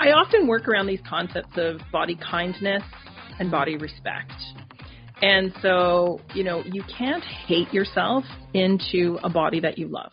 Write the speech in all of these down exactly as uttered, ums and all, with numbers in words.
I often work around these concepts of body kindness and body respect. And so, you know, you can't hate yourself into a body that you love.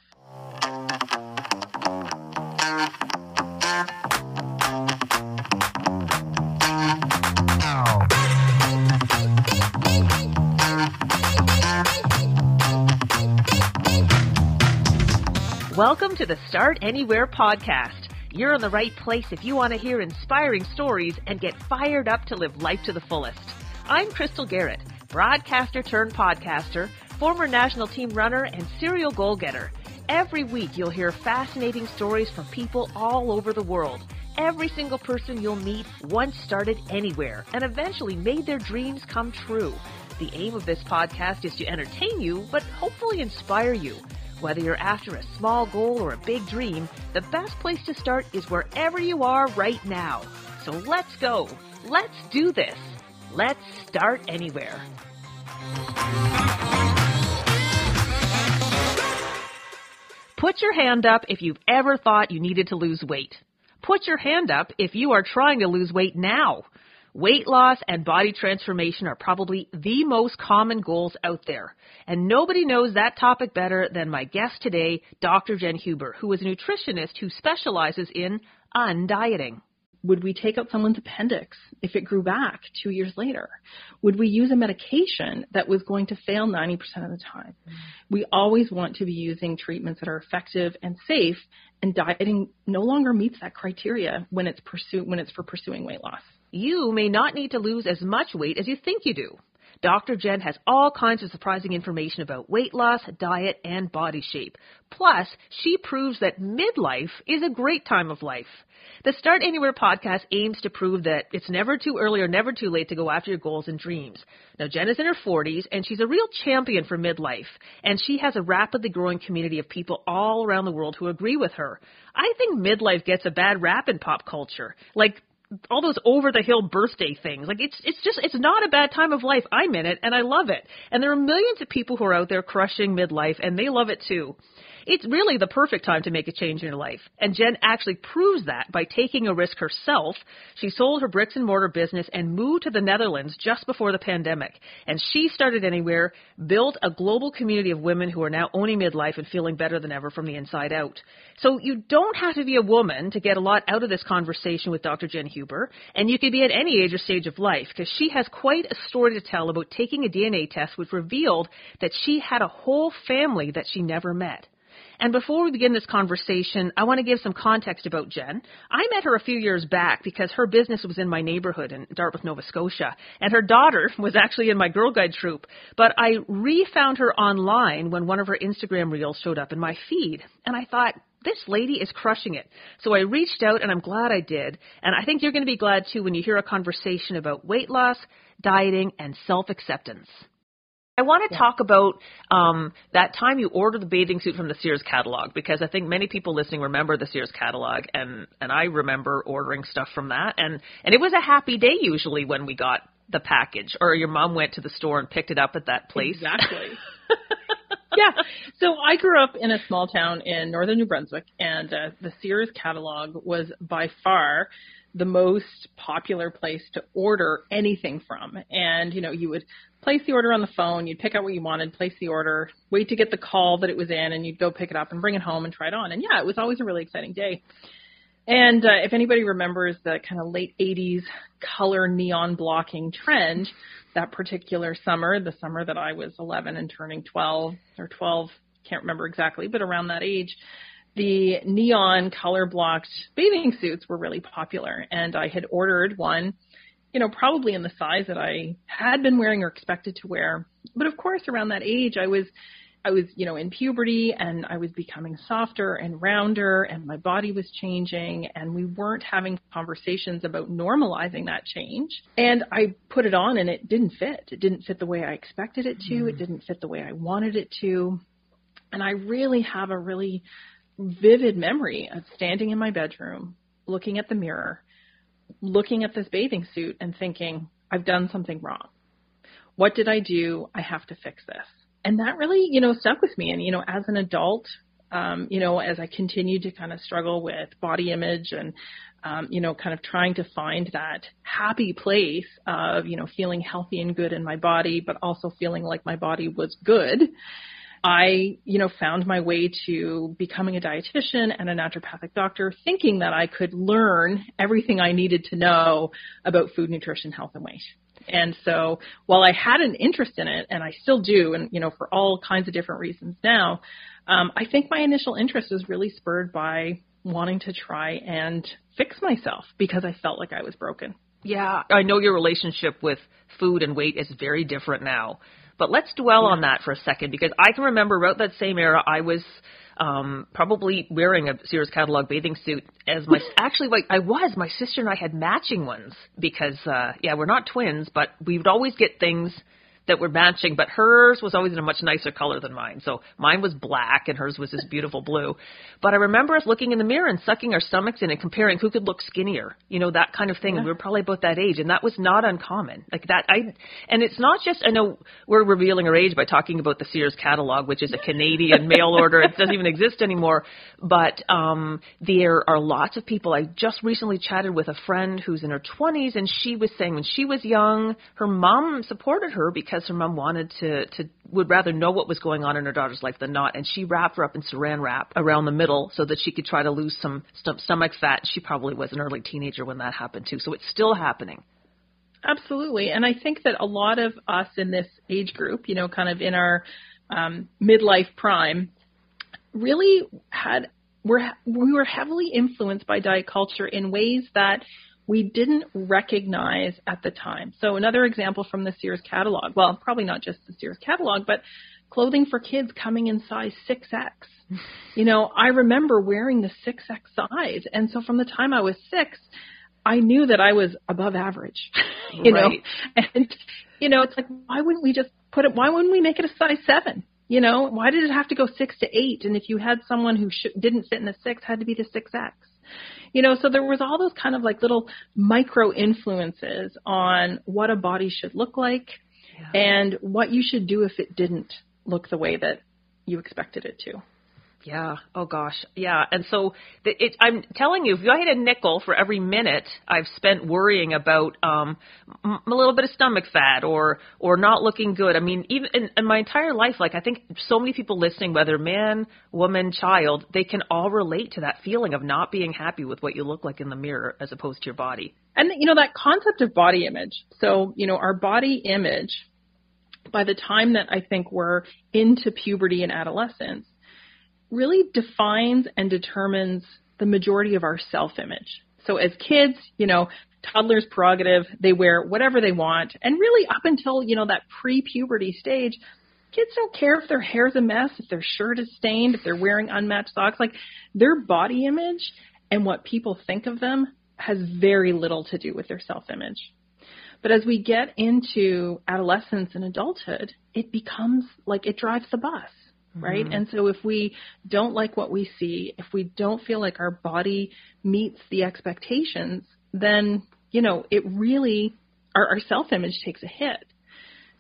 Welcome to the Start Anywhere podcast. You're in the right place if you want to hear inspiring stories and get fired up to live life to the fullest. I'm Crystal Garrett, broadcaster turned podcaster, former national team runner, and serial goal getter. Every week you'll hear fascinating stories from people all over the world. Every single person you'll meet once started anywhere and eventually made their dreams come true. The aim of this podcast is to entertain you, but hopefully inspire you. Whether you're after a small goal or a big dream, the best place to start is wherever you are right now. So let's go. Let's do this. Let's start anywhere. Put your hand up if you've ever thought you needed to lose weight. Put your hand up if you are trying to lose weight now. Weight loss and body transformation are probably the most common goals out there, and nobody knows that topic better than my guest today, Doctor Jen Huber, who is a nutritionist who specializes in undieting. Would we take out someone's appendix if it grew back two years later? Would we use a medication that was going to fail ninety percent of the time? We always want to be using treatments that are effective and safe, and dieting no longer meets that criteria when it's pursuit when it's for pursuing weight loss. You may not need to lose as much weight as you think you do. Doctor Jen has all kinds of surprising information about weight loss, diet, and body shape. Plus, she proves that midlife is a great time of life. The Start Anywhere podcast aims to prove that it's never too early or never too late to go after your goals and dreams. Now, Jen is in her forties, and she's a real champion for midlife, and she has a rapidly growing community of people all around the world who agree with her. I think midlife gets a bad rap in pop culture, like all those over-the-hill birthday things. Like, it's it's just, it's not a bad time of life. I'm in it, and I love it. And there are millions of people who are out there crushing midlife, and they love it too. It's really the perfect time to make a change in your life. And Jen actually proves that by taking a risk herself. She sold her bricks and mortar business and moved to the Netherlands just before the pandemic. And she started Anywhere, built a global community of women who are now owning midlife and feeling better than ever from the inside out. So you don't have to be a woman to get a lot out of this conversation with Doctor Jen Huber. And you can be at any age or stage of life, because she has quite a story to tell about taking a D N A test which revealed that she had a whole family that she never met. And before we begin this conversation, I want to give some context about Jen. I met her a few years back because her business was in my neighborhood in Dartmouth, Nova Scotia, and her daughter was actually in my Girl Guide troupe. But I re-found her online when one of her Instagram reels showed up in my feed, and I thought, this lady is crushing it. So I reached out, and I'm glad I did. And I think you're going to be glad, too, when you hear a conversation about weight loss, dieting, and self-acceptance. I want to yeah. talk about um, that time you ordered the bathing suit from the Sears catalog, because I think many people listening remember the Sears catalog, and, and I remember ordering stuff from that. And, and it was a happy day usually when we got the package, or your mom went to the store and picked it up at that place. Exactly. Yeah. So I grew up in a small town in northern New Brunswick, and uh, the Sears catalog was by far the most popular place to order anything from. And, you know, you would place the order on the phone, you'd pick out what you wanted, place the order, wait to get the call that it was in, and you'd go pick it up and bring it home and try it on. And, yeah, it was always a really exciting day. And uh, if anybody remembers the kind of late eighties color neon blocking trend, that particular summer, the summer that I was eleven and turning twelve or twelve, can't remember exactly, but around that age, the neon color blocked bathing suits were really popular. And I had ordered one, you know, probably in the size that I had been wearing or expected to wear. But of course, around that age, I was I was, you know, in puberty, and I was becoming softer and rounder, and my body was changing, and we weren't having conversations about normalizing that change. And I put it on, and it didn't fit. It didn't fit the way I expected it to. Mm. It didn't fit the way I wanted it to. And I really have a really vivid memory of standing in my bedroom, looking at the mirror, looking at this bathing suit and thinking, I've done something wrong. What did I do? I have to fix this. And that really, you know, stuck with me. And, you know, as an adult, um, you know, as I continued to kind of struggle with body image and, um, you know, kind of trying to find that happy place of, you know, feeling healthy and good in my body, but also feeling like my body was good. I, you know, found my way to becoming a dietitian and a naturopathic doctor, thinking that I could learn everything I needed to know about food, nutrition, health, and weight. And so while I had an interest in it, and I still do, and, you know, for all kinds of different reasons now, um, I think my initial interest was really spurred by wanting to try and fix myself because I felt like I was broken. Yeah, I know your relationship with food and weight is very different now. But let's dwell yeah. on that for a second, because I can remember about that same era, I was um, probably wearing a Sears catalog bathing suit as my – actually, like I was. My sister and I had matching ones because, uh, yeah, we're not twins, but we would always get things that were matching, but hers was always in a much nicer color than mine. So mine was black and hers was this beautiful blue. But I remember us looking in the mirror and sucking our stomachs in and comparing who could look skinnier, you know, that kind of thing. Yeah. And we were probably about that age, and that was not uncommon. Like that, I, and it's not just, I know we're revealing our age by talking about the Sears catalog, which is a Canadian mail order. It doesn't even exist anymore. But um, there are lots of people. I just recently chatted with a friend who's in her twenties, and she was saying when she was young, her mom supported her because her mom wanted to, to, would rather know what was going on in her daughter's life than not. And she wrapped her up in saran wrap around the middle so that she could try to lose some st- stomach fat. She probably was an early teenager when that happened too. So it's still happening. Absolutely. And I think that a lot of us in this age group, you know, kind of in our um, midlife prime, really had, were, we were heavily influenced by diet culture in ways that we didn't recognize at the time. So another example from the Sears catalog, well, probably not just the Sears catalog, but clothing for kids coming in size six X. You know, I remember wearing the six X size. And so from the time I was six, I knew that I was above average, you right. know, and, you know, it's like, why wouldn't we just put it, why wouldn't we make it a size seven? You know, why did it have to go six to eight? And if you had someone who sh- didn't fit in the six, had to be the six X. You know, so there was all those kind of like little micro influences on what a body should look like yeah. and what you should do if it didn't look the way that you expected it to. Yeah. Oh, gosh. Yeah. And so the, it, I'm telling you, if I had a nickel for every minute I've spent worrying about um, m- a little bit of stomach fat or or not looking good. I mean, even in, in my entire life, like I think so many people listening, whether man, woman, child, they can all relate to that feeling of not being happy with what you look like in the mirror as opposed to your body. And, you know, that concept of body image. So, you know, our body image, by the time that I think we're into puberty and adolescence, really defines and determines the majority of our self-image. So as kids, you know, toddlers' prerogative, they wear whatever they want. And really up until, you know, that pre-puberty stage, kids don't care if their hair's a mess, if their shirt is stained, if they're wearing unmatched socks. Like their body image and what people think of them has very little to do with their self-image. But as we get into adolescence and adulthood, it becomes like it drives the bus. Right. Mm-hmm. And so if we don't like what we see, if we don't feel like our body meets the expectations, then, you know, it really our, our self-image takes a hit.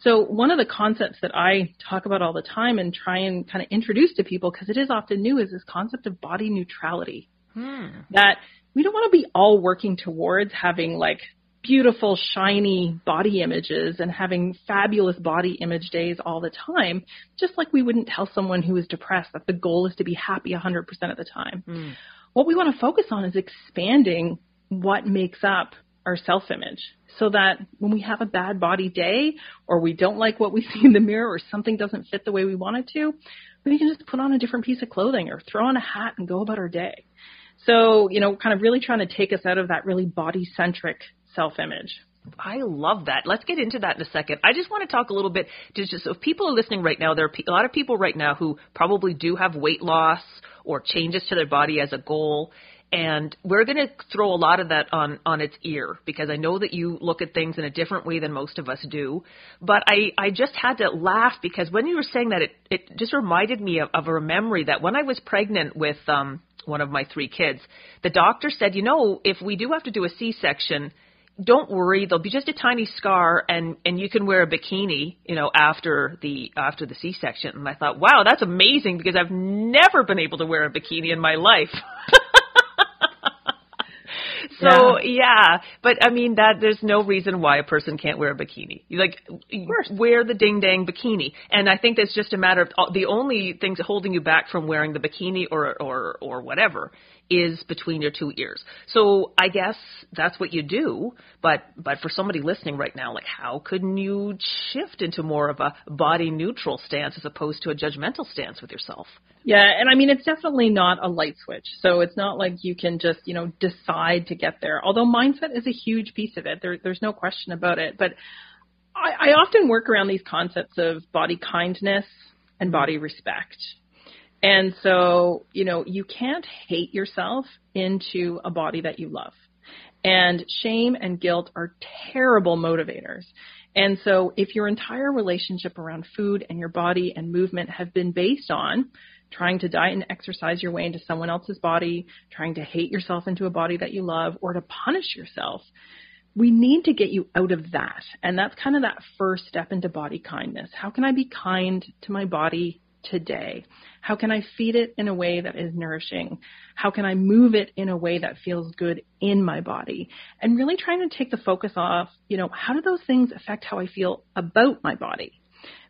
So one of the concepts that I talk about all the time and try and kind of introduce to people, because it is often new, is this concept of body neutrality, hmm. that we don't want to be all working towards having like beautiful, shiny body images and having fabulous body image days all the time, just like we wouldn't tell someone who is depressed that the goal is to be happy one hundred percent of the time. Mm. What we want to focus on is expanding what makes up our self-image so that when we have a bad body day or we don't like what we see in the mirror or something doesn't fit the way we want it to, we can just put on a different piece of clothing or throw on a hat and go about our day. So, you know, kind of really trying to take us out of that really body-centric self-image. I love that. Let's get into that in a second. I just want to talk a little bit, just so if people are listening right now, there are a lot of people right now who probably do have weight loss or changes to their body as a goal. And we're going to throw a lot of that on, on its ear, because I know that you look at things in a different way than most of us do. But I, I just had to laugh because when you were saying that, it, it just reminded me of, of a memory that when I was pregnant with um, one of my three kids, the doctor said, you know, if we do have to do a C-section, don't worry, there'll be just a tiny scar, and, and you can wear a bikini, you know, after the after the C-section. And I thought, wow, that's amazing, because I've never been able to wear a bikini in my life. So, yeah. yeah, but I mean, that there's no reason why a person can't wear a bikini. Like, wear the ding-dang bikini. And I think that's just a matter of the only things holding you back from wearing the bikini or or or whatever is between your two ears. So I guess that's what you do. But, but for somebody listening right now, like, how couldn't you shift into more of a body-neutral stance as opposed to a judgmental stance with yourself? Yeah, and I mean, it's definitely not a light switch. So it's not like you can just, you know, decide to get there. Although mindset is a huge piece of it. There, there's no question about it. But I, I often work around these concepts of body kindness and body respect. And so, you know, you can't hate yourself into a body that you love. And shame and guilt are terrible motivators. And so if your entire relationship around food and your body and movement have been based on trying to diet and exercise your way into someone else's body, trying to hate yourself into a body that you love, or to punish yourself, we need to get you out of that. And that's kind of that first step into body kindness. How can I be kind to my body today? How can I feed it in a way that is nourishing? How can I move it in a way that feels good in my body? And really trying to take the focus off, you know, how do those things affect how I feel about my body?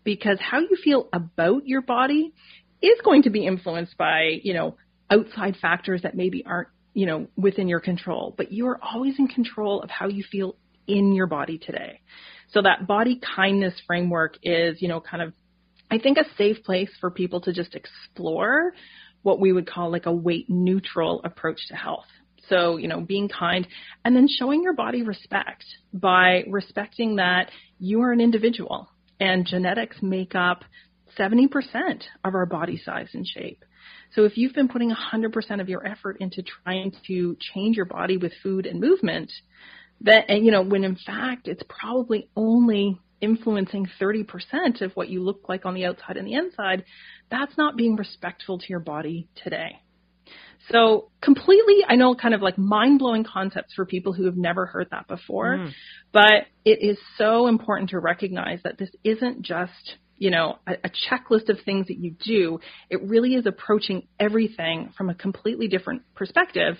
Because how you feel about your body is going to be influenced by, you know, outside factors that maybe aren't, you know, within your control, but you are always in control of how you feel in your body today. So that body kindness framework is, you know, kind of, I think, a safe place for people to just explore what we would call like a weight neutral approach to health. So, you know, being kind and then showing your body respect by respecting that you are an individual and genetics make up seventy percent of our body size and shape. So if you've been putting one hundred percent of your effort into trying to change your body with food and movement, that, and, you know, when in fact it's probably only influencing thirty percent of what you look like on the outside and the inside, that's not being respectful to your body today. So completely, I know, kind of like mind-blowing concepts for people who have never heard that before, mm. but it is so important to recognize that this isn't just, you know, a, a checklist of things that you do. It really is approaching everything from a completely different perspective.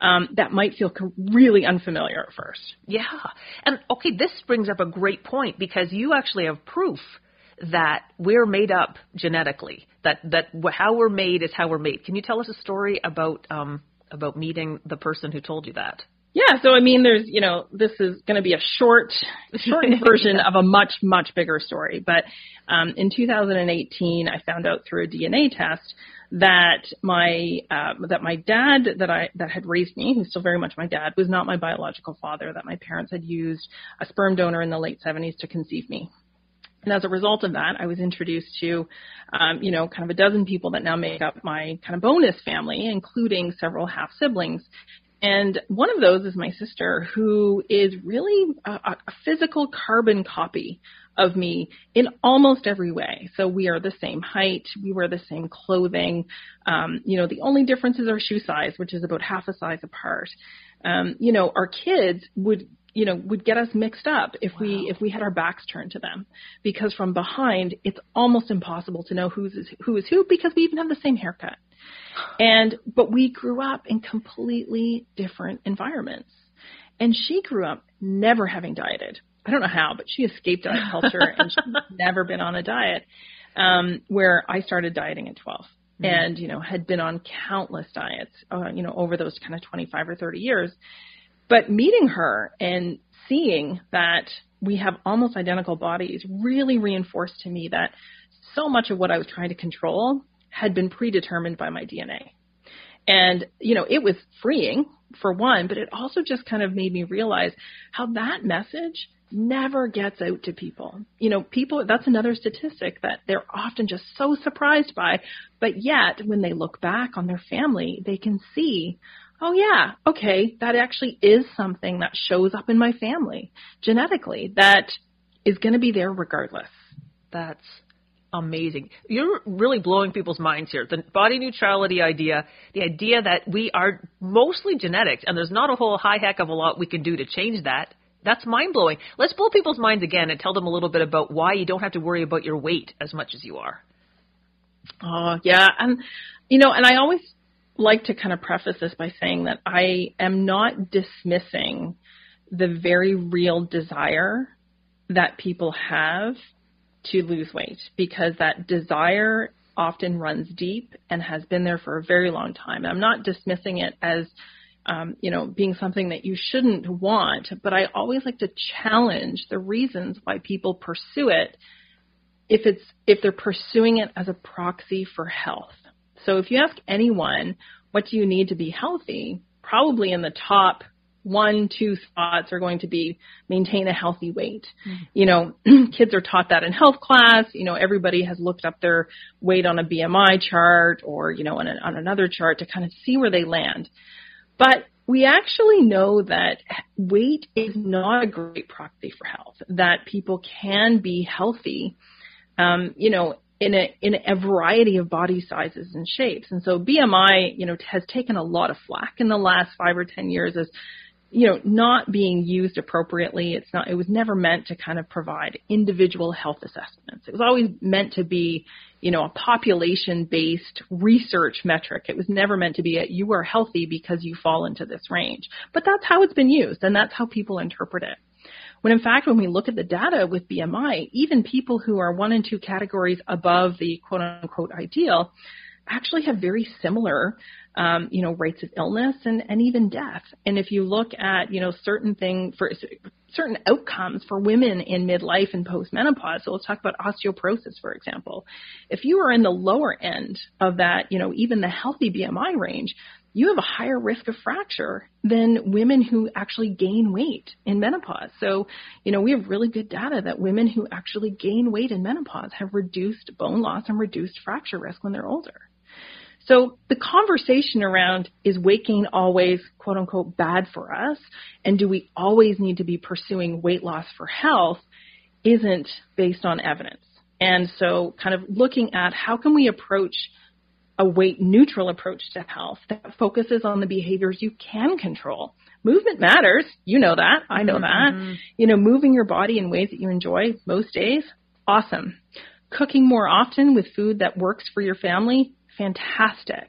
Um, that might feel really unfamiliar at first. Yeah. And, okay, this brings up a great point, because you actually have proof that we're made up genetically, that, that how we're made is how we're made. Can you tell us a story about um, about meeting the person who told you that? Yeah. So, I mean, there's, you know, this is going to be a short, shortened version yeah. of a much, much bigger story. But um, in two thousand eighteen, I found out through a D N A test that my uh, that my dad that I that had raised me, who's still very much my dad, was not my biological father, that my parents had used a sperm donor in the late seventies to conceive me. And as a result of that, I was introduced to, um, you know, kind of a dozen people that now make up my kind of bonus family, including several half siblings. And one of those is my sister, who is really a, a physical carbon copy of me in almost every way. So we are the same height. We wear the same clothing. Um, you know, the only difference is our shoe size, which is about half a size apart. Um, you know, our kids would, you know, would get us mixed up if wow. we if we had our backs turned to them, because from behind, it's almost impossible to know who's who is who, because we even have the same haircut. And, but we grew up in completely different environments, and she grew up never having dieted. I don't know how, but she escaped diet culture and she's never been on a diet, um, where I started dieting at twelve mm. and, you know, had been on countless diets, uh, you know, over those kind of twenty-five or thirty years, but meeting her and seeing that we have almost identical bodies really reinforced to me that so much of what I was trying to control had been predetermined by my D N A. And, you know, it was freeing for one, but it also just kind of made me realize how that message never gets out to people. You know, people, that's another statistic that they're often just so surprised by, but yet when they look back on their family, they can see, oh yeah, okay, that actually is something that shows up in my family genetically that is going to be there regardless. That's amazing. You're really blowing people's minds here. The body neutrality idea, the idea that we are mostly genetics and there's not a whole high heck of a lot we can do to change that. That's mind-blowing. Let's blow people's minds again and tell them a little bit about why you don't have to worry about your weight as much as you are. Oh, yeah. And, you know, and I always like to kind of preface this by saying that I am not dismissing the very real desire that people have to lose weight, because that desire often runs deep and has been there for a very long time. I'm not dismissing it as Um, you know, being something that you shouldn't want, but I always like to challenge the reasons why people pursue it if it's if they're pursuing it as a proxy for health. So if you ask anyone, what do you need to be healthy? Probably in the top one, two spots are going to be maintain a healthy weight. Mm-hmm. You know, kids are taught that in health class. You know, everybody has looked up their weight on a B M I chart or, you know, on, a, on another chart to kind of see where they land. But we actually know that weight is not a great proxy for health, that people can be healthy, um, you know, in a in a variety of body sizes and shapes. And so B M I, you know, has taken a lot of flack in the last five or ten years as, you know, not being used appropriately. It's not, it was never meant to kind of provide individual health assessments. It was always meant to be, you know, a population-based research metric. It was never meant to be a, you are healthy because you fall into this range. But that's how it's been used, and that's how people interpret it. When in fact, when we look at the data with B M I, even people who are one and two categories above the quote-unquote ideal actually have very similar, um, you know, rates of illness and, and even death. And if you look at, you know, certain thing for certain outcomes for women in midlife and postmenopause, so let's talk about osteoporosis, for example. If you are in the lower end of that, you know, even the healthy B M I range, you have a higher risk of fracture than women who actually gain weight in menopause. So, you know, we have really good data that women who actually gain weight in menopause have reduced bone loss and reduced fracture risk when they're older. So the conversation around, is weight gain always, quote unquote, bad for us? And do we always need to be pursuing weight loss for health? Isn't based on evidence. And so kind of looking at how can we approach a weight neutral approach to health that focuses on the behaviors you can control. Movement matters. You know that. I know mm-hmm. that. You know, moving your body in ways that you enjoy most days, awesome. Cooking more often with food that works for your family, fantastic.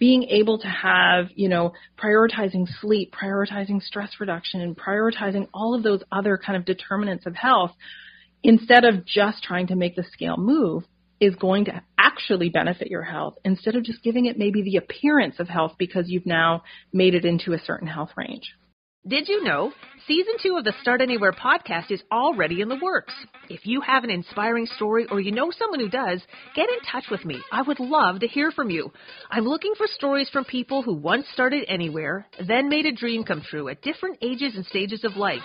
Being able to have, you know, prioritizing sleep, prioritizing stress reduction, and prioritizing all of those other kind of determinants of health instead of just trying to make the scale move is going to actually benefit your health instead of just giving it maybe the appearance of health because you've now made it into a certain health range. Did you know season two of the Start Anywhere podcast is already in the works? If you have an inspiring story or you know someone who does, get in touch with me. I would love to hear from you. I'm looking for stories from people who once started anywhere, then made a dream come true at different ages and stages of life.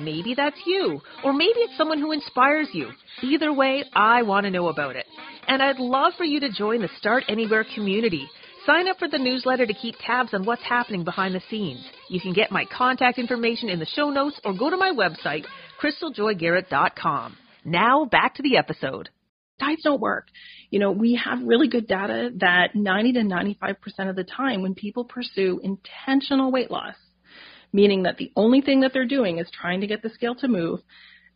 Maybe that's you, or maybe it's someone who inspires you. Either way, I want to know about it. And I'd love for you to join the Start Anywhere community. Sign up for the newsletter to keep tabs on what's happening behind the scenes. You can get my contact information in the show notes or go to my website, crystal joy garrett dot com. Now back to the episode. Diets don't work. You know, we have really good data that ninety to ninety-five percent of the time when people pursue intentional weight loss, meaning that the only thing that they're doing is trying to get the scale to move,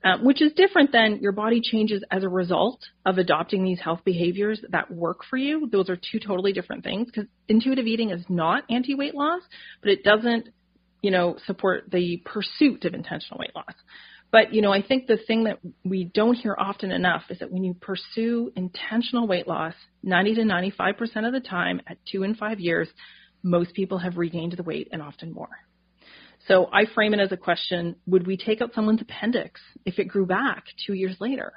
Uh, which is different than your body changes as a result of adopting these health behaviors that work for you. Those are two totally different things because intuitive eating is not anti-weight loss, but it doesn't, you know, support the pursuit of intentional weight loss. But, you know, I think the thing that we don't hear often enough is that when you pursue intentional weight loss, ninety to ninety-five percent of the time at two and five years, most people have regained the weight and often more. So I frame it as a question, would we take out someone's appendix if it grew back two years later?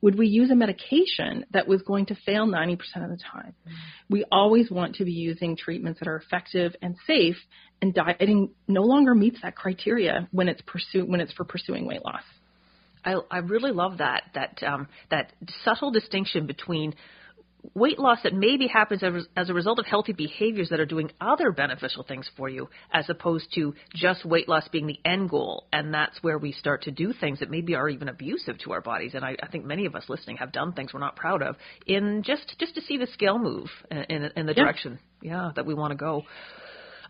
Would we use a medication that was going to fail ninety percent of the time? Mm-hmm. We always want to be using treatments that are effective and safe, and dieting no longer meets that criteria when it's pursuit, when it's for pursuing weight loss. I, I really love that, that, um, that subtle distinction between weight loss that maybe happens as a result of healthy behaviors that are doing other beneficial things for you, as opposed to just weight loss being the end goal. And that's where we start to do things that maybe are even abusive to our bodies. And I, I think many of us listening have done things we're not proud of in just, just to see the scale move in, in the yeah. direction yeah, that we want to go.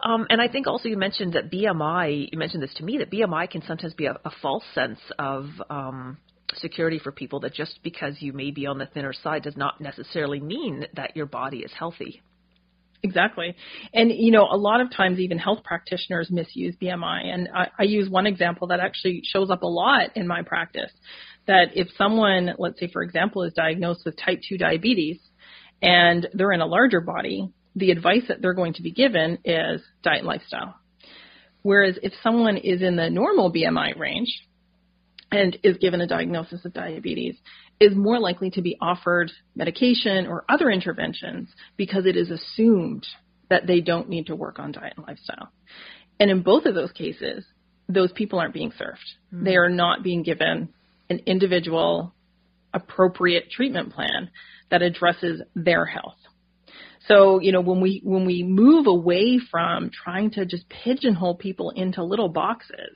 Um, and I think also you mentioned that B M I, you mentioned this to me, that B M I can sometimes be a, a false sense of um, security for people, that just because you may be on the thinner side does not necessarily mean that your body is healthy. Exactly. And, you know, a lot of times even health practitioners misuse B M I. And I, I use one example that actually shows up a lot in my practice, that if someone, let's say, for example, is diagnosed with type two diabetes and they're in a larger body, the advice that they're going to be given is diet and lifestyle. Whereas if someone is in the normal B M I range and is given a diagnosis of diabetes, is more likely to be offered medication or other interventions because it is assumed that they don't need to work on diet and lifestyle. And in both of those cases, those people aren't being served. Mm-hmm. They are not being given an individual appropriate treatment plan that addresses their health. So, you know, when we when we move away from trying to just pigeonhole people into little boxes,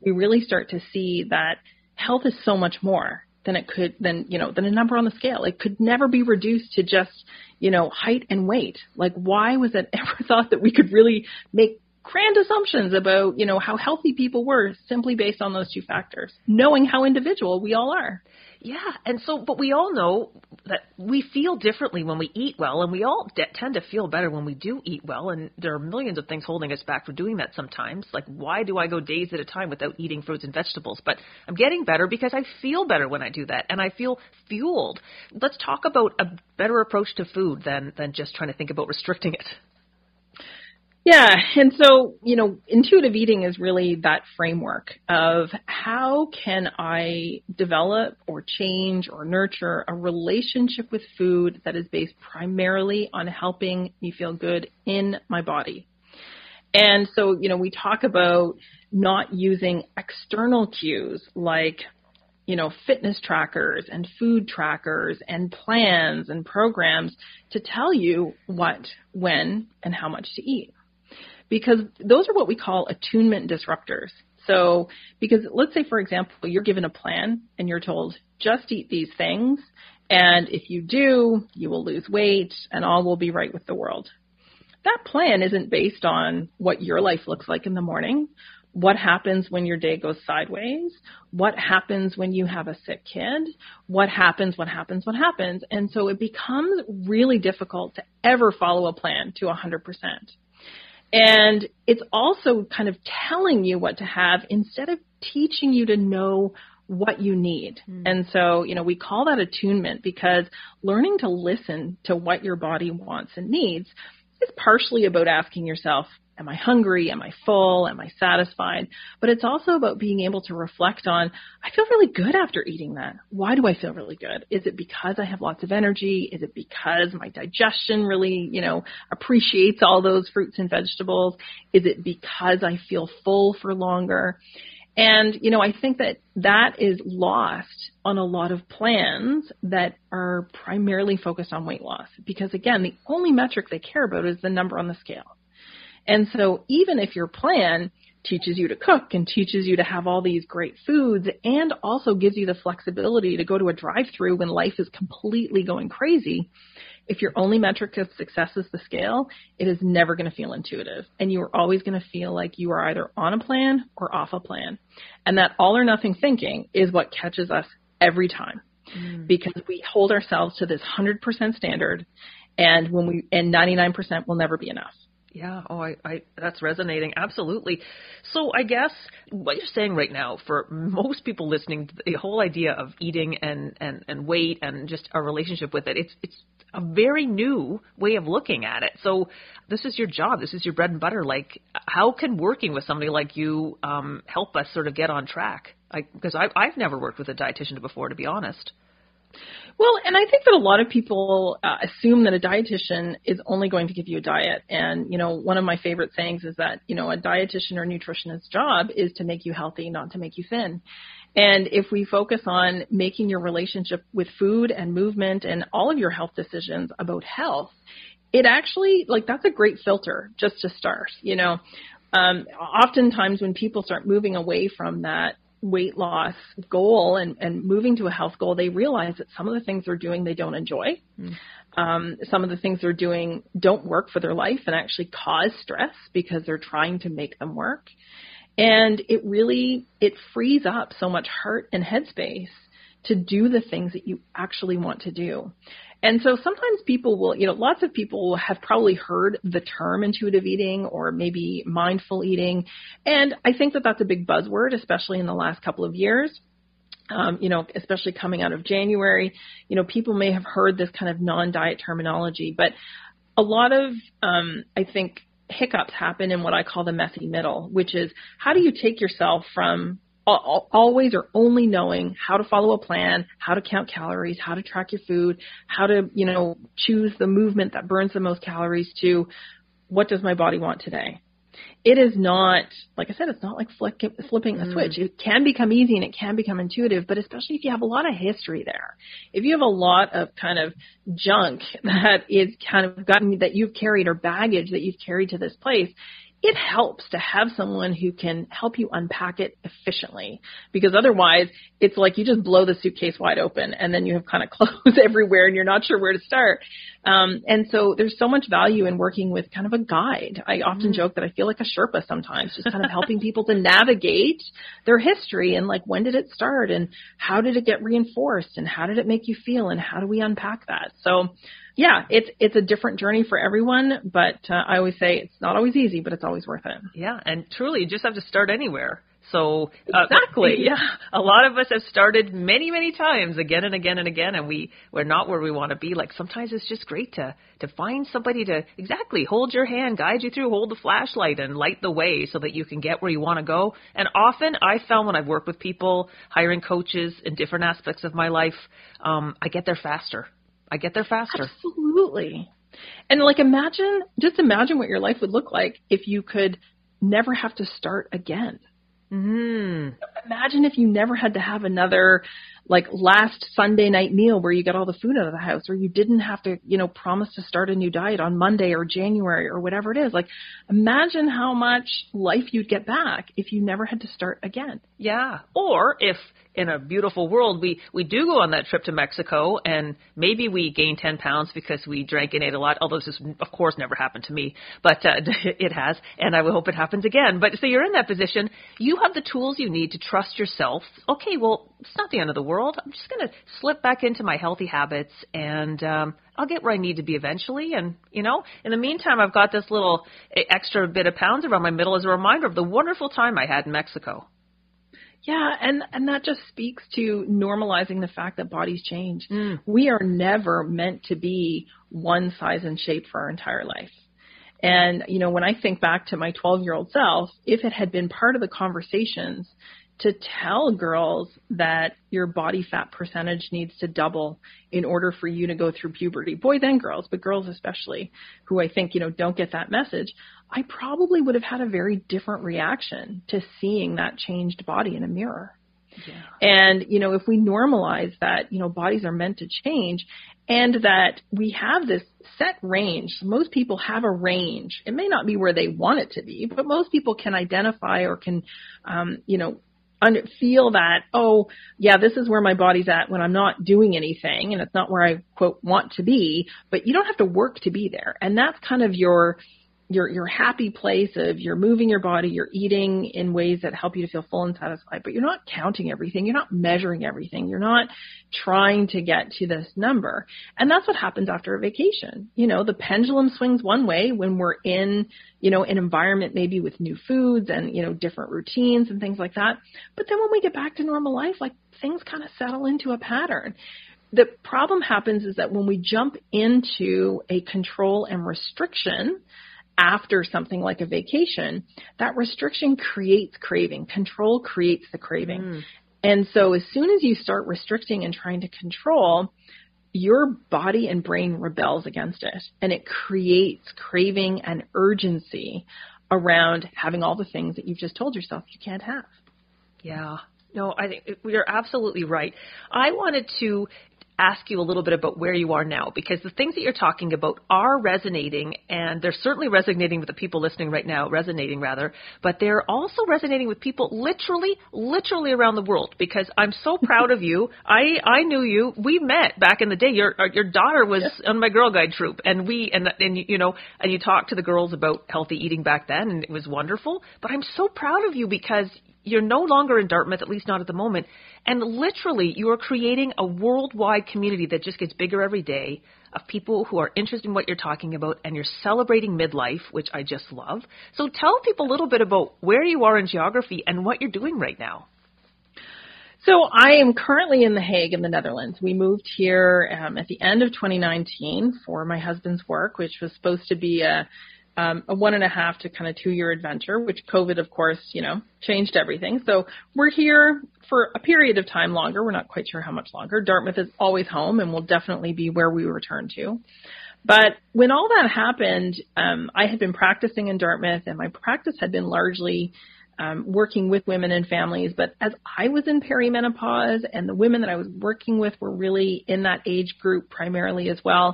we really start to see that health is so much more than it could, than, you know, than a number on the scale. It could never be reduced to just, you know, height and weight. Like, why was it ever thought that we could really make grand assumptions about, you know, how healthy people were simply based on those two factors, knowing how individual we all are? Yeah. And so, but we all know that we feel differently when we eat well, and we all de- tend to feel better when we do eat well. And there are millions of things holding us back from doing that sometimes. Like, why do I go days at a time without eating fruits and vegetables? But I'm getting better because I feel better when I do that, and I feel fueled. Let's talk about a better approach to food than, than just trying to think about restricting it. Yeah. And so, you know, intuitive eating is really that framework of how can I develop or change or nurture a relationship with food that is based primarily on helping me feel good in my body. And so, you know, we talk about not using external cues like, you know, fitness trackers and food trackers and plans and programs to tell you what, when, and how much to eat. Because those are what we call attunement disruptors. So because let's say, for example, you're given a plan and you're told just eat these things, and if you do, you will lose weight and all will be right with the world. That plan isn't based on what your life looks like in the morning, what happens when your day goes sideways, what happens when you have a sick kid, what happens, what happens, what happens. And so it becomes really difficult to ever follow a plan to one hundred percent. And it's also kind of telling you what to have instead of teaching you to know what you need. Mm. And so, you know, we call that attunement, because learning to listen to what your body wants and needs is partially about asking yourself, am I hungry? Am I full? Am I satisfied? But it's also about being able to reflect on, I feel really good after eating that. Why do I feel really good? Is it because I have lots of energy? Is it because my digestion really, you know, appreciates all those fruits and vegetables? Is it because I feel full for longer? And, you know, I think that that is lost on a lot of plans that are primarily focused on weight loss, because, again, the only metric they care about is the number on the scale. And so even if your plan teaches you to cook and teaches you to have all these great foods and also gives you the flexibility to go to a drive-through when life is completely going crazy, if your only metric of success is the scale, it is never going to feel intuitive. And you are always going to feel like you are either on a plan or off a plan. And that all or nothing thinking is what catches us every time, mm. because we hold ourselves to this one hundred percent standard, and when we and ninety-nine percent will never be enough. Yeah, oh, I, I, that's resonating. Absolutely. So I guess what you're saying right now, for most people listening, the whole idea of eating and, and, and weight and just our relationship with it, it's it's a very new way of looking at it. So this is your job. This is your bread and butter. Like, how can working with somebody like you um, help us sort of get on track? Because I've, I've never worked with a dietitian before, to be honest. Well, and I think that a lot of people uh, assume that a dietitian is only going to give you a diet. And, you know, one of my favorite sayings is that, you know, a dietitian or nutritionist's job is to make you healthy, not to make you thin. And if we focus on making your relationship with food and movement and all of your health decisions about health, it actually, like, that's a great filter just to start. You know, um, oftentimes when people start moving away from that weight loss goal and, and moving to a health goal, they realize that some of the things they're doing they don't enjoy. Mm. Um, some of the things they're doing don't work for their life and actually cause stress because they're trying to make them work. And it really, it frees up so much heart and headspace to do the things that you actually want to do. And so sometimes people will, you know, lots of people have probably heard the term intuitive eating or maybe mindful eating. And I think that that's a big buzzword, especially in the last couple of years. Um, you know, especially coming out of January, you know, people may have heard this kind of non-diet terminology, but a lot of, um, I think, hiccups happen in what I call the messy middle, which is how do you take yourself from always or only knowing how to follow a plan, how to count calories, how to track your food, how to, you know, choose the movement that burns the most calories to what does my body want today? It is not, like I said, it's not like flick, flipping a switch. It can become easy and it can become intuitive, but especially if you have a lot of history there. If you have a lot of kind of junk that is kind of gotten, that you've carried or baggage that you've carried to this place, it helps to have someone who can help you unpack it efficiently, because otherwise it's like you just blow the suitcase wide open and then you have kind of clothes everywhere and you're not sure where to start. Um, and so there's so much value in working with kind of a guide. I often mm-hmm. joke that I feel like a Sherpa sometimes, just kind of helping people to navigate their history and like when did it start and how did it get reinforced and how did it make you feel and how do we unpack that? So yeah, it's it's a different journey for everyone, but uh, I always say it's not always easy, but it's always worth it. Yeah, and truly, you just have to start anywhere. So uh, exactly, yeah. A lot of us have started many, many times, again and again and again, and we, we're not where we want to be. Like sometimes it's just great to, to find somebody to exactly hold your hand, guide you through, hold the flashlight and light the way so that you can get where you want to go. And often I found when I've worked with people, hiring coaches in different aspects of my life, um, I get there faster. I get there faster. Absolutely. And like imagine, just imagine what your life would look like if you could never have to start again. Mm. Imagine if you never had to have another like last Sunday night meal where you got all the food out of the house, or you didn't have to, you know, promise to start a new diet on Monday or January or whatever it is. Like imagine how much life you'd get back if you never had to start again. Yeah. Or if in a beautiful world, we, we do go on that trip to Mexico and maybe we gain ten pounds because we drank and ate a lot. Although this has, of course, never happened to me, but uh, it has. And I would hope it happens again. But so you're in that position. You have the tools you need to trust yourself. Okay, well, it's not the end of the world. I'm just going to slip back into my healthy habits and um, I'll get where I need to be eventually. And, you know, in the meantime, I've got this little extra bit of pounds around my middle as a reminder of the wonderful time I had in Mexico. Yeah, and, and that just speaks to normalizing the fact that bodies change. Mm. We are never meant to be one size and shape for our entire life. And, you know, when I think back to my twelve-year-old self, if it had been part of the conversations to tell girls that your body fat percentage needs to double in order for you to go through puberty, boys and girls, but girls especially, who I think, you know, don't get that message, I probably would have had a very different reaction to seeing that changed body in a mirror. Yeah. And, you know, if we normalize that, you know, bodies are meant to change and that we have this set range. Most people have a range. It may not be where they want it to be, but most people can identify or can, um, you know, under, feel that, oh, yeah, this is where my body's at when I'm not doing anything and it's not where I, quote, want to be, but you don't have to work to be there. And that's kind of your your your happy place of you're moving your body, you're eating in ways that help you to feel full and satisfied, but you're not counting everything. You're not measuring everything. You're not trying to get to this number. And that's what happens after a vacation. You know, the pendulum swings one way when we're in, you know, an environment maybe with new foods and, you know, different routines and things like that. But then when we get back to normal life, like things kind of settle into a pattern. The problem happens is that when we jump into a control and restriction after something like a vacation, that restriction creates craving. Control creates the craving. Mm. And so as soon as you start restricting and trying to control, your body and brain rebels against it. And it creates craving and urgency around having all the things that you've just told yourself you can't have. Yeah. No, I think you're absolutely right. I wanted to ask you a little bit about where you are now, because the things that you're talking about are resonating, and they're certainly resonating with the people listening right now, resonating rather, but they're also resonating with people literally, literally around the world, because I'm so proud of you. I, I knew you. We met back in the day. Your your daughter was yes. on my Girl Guide troupe, and we and and you know and you talked to the girls about healthy eating back then, and it was wonderful. But I'm so proud of you because you're no longer in Dartmouth, at least not at the moment. And literally, you are creating a worldwide community that just gets bigger every day of people who are interested in what you're talking about, and you're celebrating midlife, which I just love. So tell people a little bit about where you are in geography and what you're doing right now. So I am currently in The Hague in the Netherlands. We moved here um, at the end of twenty nineteen for my husband's work, which was supposed to be a Um, a one and a half to kind of two year adventure, which COVID, of course, you know, changed everything. So we're here for a period of time longer. We're not quite sure how much longer. Dartmouth is always home and will definitely be where we return to. But when all that happened, um, I had been practicing in Dartmouth, and my practice had been largely um, working with women and families. But as I was in perimenopause, and the women that I was working with were really in that age group primarily as well,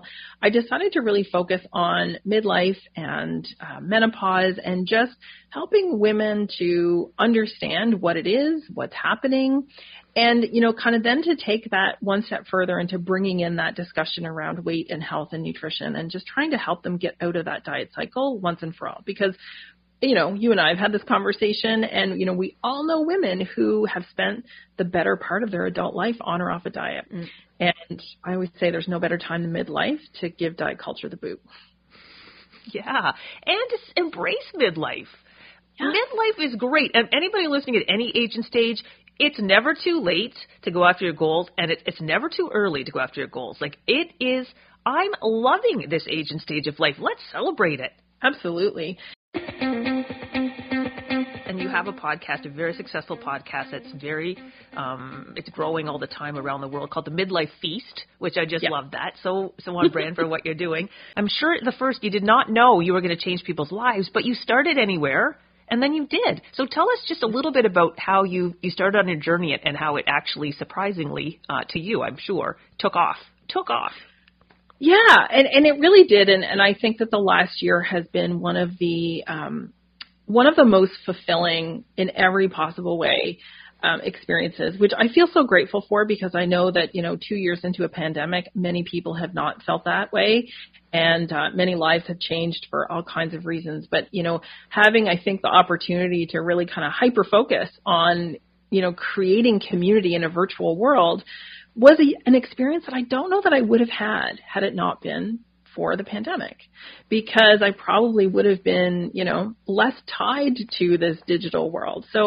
I decided to really focus on midlife and uh, menopause, and just helping women to understand what it is, what's happening, and, you know, kind of then to take that one step further into bringing in that discussion around weight and health and nutrition, and just trying to help them get out of that diet cycle once and for all. Because you know, you and I have had this conversation, and, you know, we all know women who have spent the better part of their adult life on or off a diet. Mm. And I always say there's no better time than midlife to give diet culture the boot. Yeah. And just embrace midlife. Yeah. Midlife is great. And anybody listening at any age and stage, it's never too late to go after your goals, and it, it's never too early to go after your goals. Like, it is, I'm loving this age and stage of life. Let's celebrate it. Absolutely. You have a podcast, a very successful podcast that's very, um, it's growing all the time around the world, called The Midlife Feast, which I just yep. love that. So, so on brand for what you're doing. I'm sure at the first you did not know you were going to change people's lives, but you started anywhere, and then you did. So tell us just a little bit about how you, you started on your journey and how it actually, surprisingly uh, to you, I'm sure, took off, took off. Yeah, and, and it really did. And, and I think that the last year has been one of the um, one of the most fulfilling in every possible way um, experiences, which I feel so grateful for, because I know that, you know, two years into a pandemic, many people have not felt that way. And uh, many lives have changed for all kinds of reasons. But, you know, having, I think, the opportunity to really kind of hyper focus on, you know, creating community in a virtual world was a, an experience that I don't know that I would have had, had it not been for the pandemic, because I probably would have been, you know, less tied to this digital world. So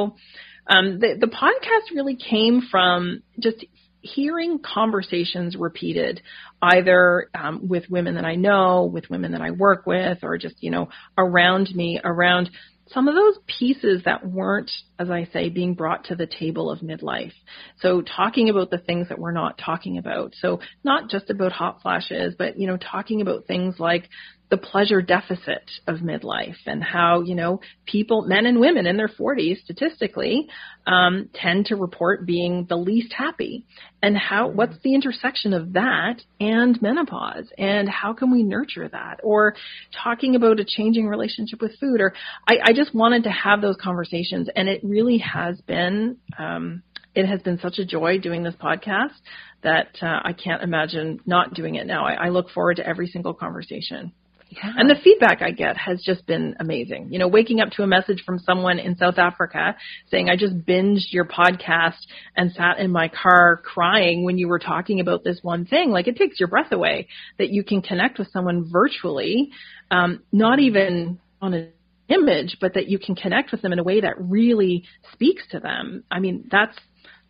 um, the, the podcast really came from just hearing conversations repeated, either um, with women that I know, with women that I work with, or just, you know, around me, around some of those pieces that weren't, as I say, being brought to the table of midlife. So talking about the things that we're not talking about. So not just about hot flashes, but, you know, talking about things like the pleasure deficit of midlife, and how, you know, people, men and women in their forties statistically um, tend to report being the least happy, and how, what's the intersection of that and menopause, and how can we nurture that? Or talking about a changing relationship with food, or I, I just wanted to have those conversations. And it really has been, um, it has been such a joy doing this podcast that uh, I can't imagine not doing it now. I, I look forward to every single conversation. Yeah. And the feedback I get has just been amazing. You know, waking up to a message from someone in South Africa saying, I just binged your podcast and sat in my car crying when you were talking about this one thing. Like, it takes your breath away that you can connect with someone virtually, um, not even on an image, but that you can connect with them in a way that really speaks to them. I mean, that's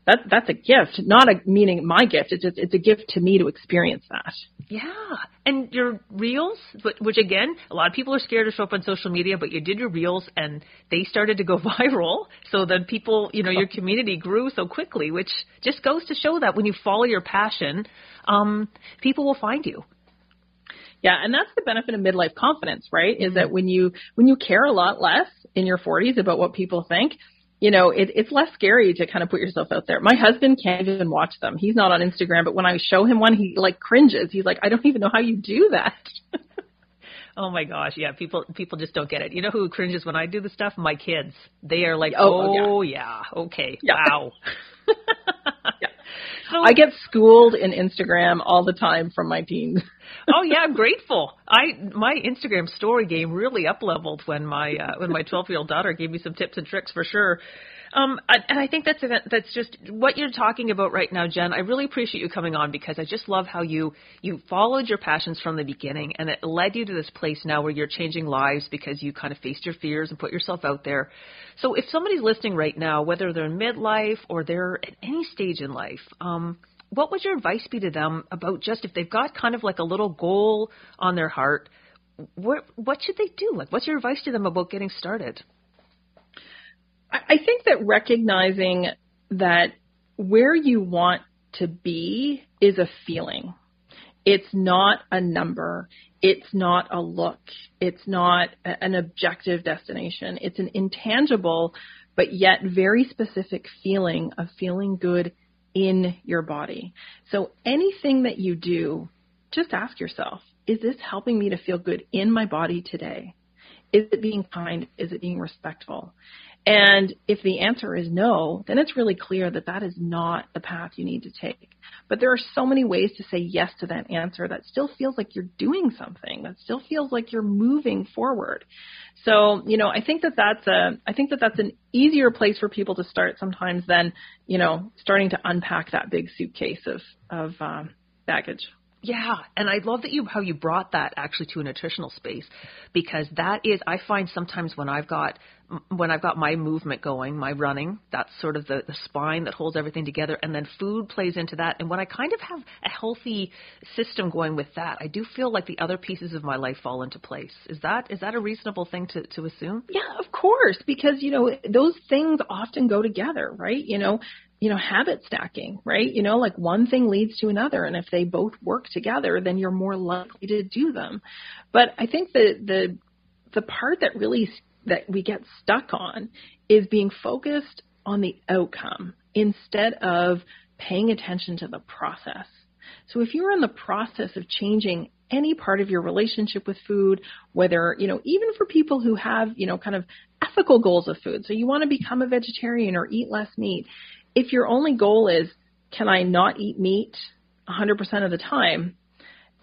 That, that's a gift, not a meaning my gift. It's just, it's a gift to me to experience that. Yeah. And your reels, which again, a lot of people are scared to show up on social media, but you did your reels and they started to go viral. So then people, you know, your community grew so quickly, which just goes to show that when you follow your passion, um, people will find you. Yeah, and that's the benefit of midlife confidence, right? Is that when you when you care a lot less in your forties about what people think, you know, it, it's less scary to kind of put yourself out there. My husband can't even watch them. He's not on Instagram, but when I show him one, he like cringes. He's like, I don't even know how you do that. Oh my gosh. Yeah. People, people just don't get it. You know who cringes when I do the stuff? My kids. They are like, oh, oh yeah. yeah. Okay. Yeah. Wow. yeah. So, I get schooled in Instagram all the time from my teens. Oh yeah, I'm grateful. I my Instagram story game really up-leveled when my uh, when my twelve-year-old daughter gave me some tips and tricks for sure. Um, I, and I think that's that's just what you're talking about right now, Jen. I really appreciate you coming on because I just love how you you followed your passions from the beginning and it led you to this place now where you're changing lives because you kind of faced your fears and put yourself out there. So if somebody's listening right now, whether they're in midlife or they're at any stage in life, um, what would your advice be to them about just if they've got kind of like a little goal on their heart, what what should they do? Like, what's your advice to them about getting started? I think that recognizing that where you want to be is a feeling. It's not a number. It's not a look. It's not an objective destination. It's an intangible, but yet very specific feeling of feeling good in your body. So anything that you do, just ask yourself, is this helping me to feel good in my body today? Is it being kind? Is it being respectful? And if the answer is no, then it's really clear that that is not the path you need to take. But there are so many ways to say yes to that answer that still feels like you're doing something, that still feels like you're moving forward. So, you know, I think that that's a, I think that that's an easier place for people to start sometimes than, you know, starting to unpack that big suitcase of, of um, baggage. Yeah, and I love that you how you brought that actually to a nutritional space, because that is I find sometimes when I've got when I've got my movement going, my running, that's sort of the, the spine that holds everything together, and then food plays into that. And when I kind of have a healthy system going with that, I do feel like the other pieces of my life fall into place. Is that is that a reasonable thing to, to assume? Yeah, of course, because you know those things often go together, right? You know. you know, habit stacking, right? You know, like one thing leads to another. And if they both work together, then you're more likely to do them. But I think the, the, the part that really, that we get stuck on is being focused on the outcome instead of paying attention to the process. So if you're in the process of changing any part of your relationship with food, whether, you know, even for people who have, you know, kind of ethical goals of food. So you want to become a vegetarian or eat less meat. If your only goal is, can I not eat meat one hundred percent of the time,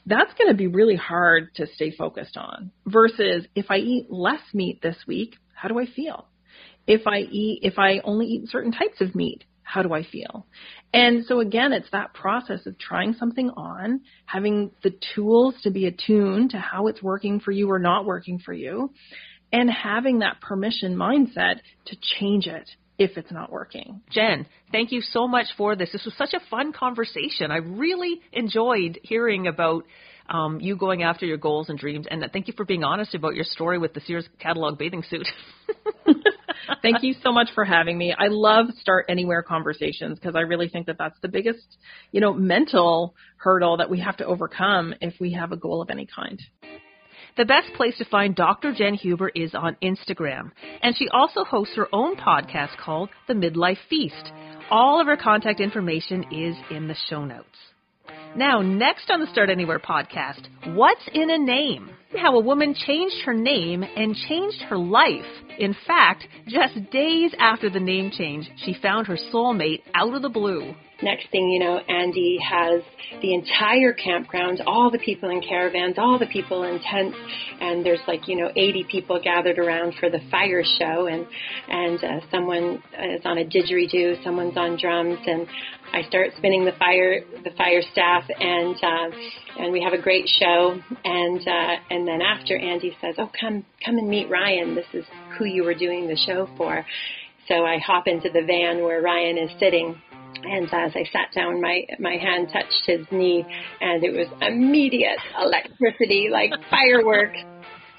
that's going to be really hard to stay focused on. Versus if I eat less meat this week, how do I feel? If I eat, if I only eat certain types of meat, how do I feel? And so again, it's that process of trying something on, having the tools to be attuned to how it's working for you or not working for you, and having that permission mindset to change it if it's not working. Jen, thank you so much for this. This was such a fun conversation. I really enjoyed hearing about um, you going after your goals and dreams. And thank you for being honest about your story with the Sears catalog bathing suit. Thank you so much for having me. I love Start Anywhere conversations because I really think that that's the biggest, you know, mental hurdle that we have to overcome if we have a goal of any kind. The best place to find Doctor Jen Huber is on Instagram, and she also hosts her own podcast called The Midlife Feast. All of her contact information is in the show notes. Now, next on the Start Anywhere podcast, what's in a name? How a woman changed her name and changed her life. In fact, just days after the name change, she found her soulmate out of the blue. Next thing you know, Andy has the entire campground, all the people in caravans, all the people in tents, and there's like, you know, eighty people gathered around for the fire show, and and uh, someone is on a didgeridoo, someone's on drums, and I start spinning the fire the fire staff, and uh, and we have a great show, and uh, and then after Andy says, oh, come come and meet Ryan, this is who you were doing the show for. So I hop into the van where Ryan is sitting. And as I sat down, my, my hand touched his knee, and it was immediate electricity, like fireworks.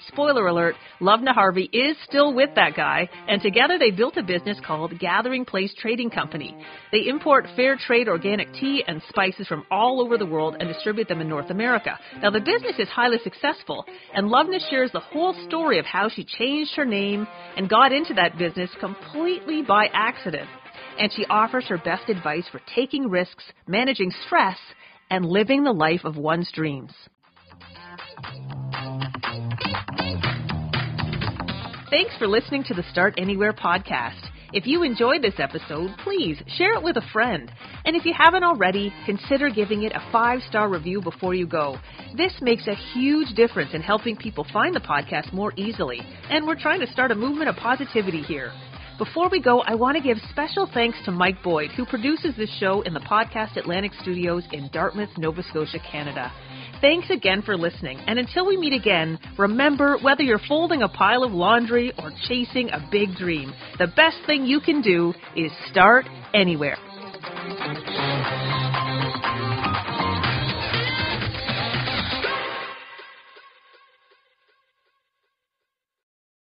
Spoiler alert, Lovna Harvey is still with that guy, and together they built a business called Gathering Place Trading Company. They import fair trade organic tea and spices from all over the world and distribute them in North America. Now, the business is highly successful, and Lovna shares the whole story of how she changed her name and got into that business completely by accident. And she offers her best advice for taking risks, managing stress, and living the life of one's dreams. Thanks for listening to the Start Anywhere podcast. If you enjoyed this episode, please share it with a friend. And if you haven't already, consider giving it a five-star review before you go. This makes a huge difference in helping people find the podcast more easily. And we're trying to start a movement of positivity here. Before we go, I want to give special thanks to Mike Boyd, who produces this show in the Podcast Atlantic Studios in Dartmouth, Nova Scotia, Canada. Thanks again for listening. And until we meet again, remember, whether you're folding a pile of laundry or chasing a big dream, the best thing you can do is start anywhere.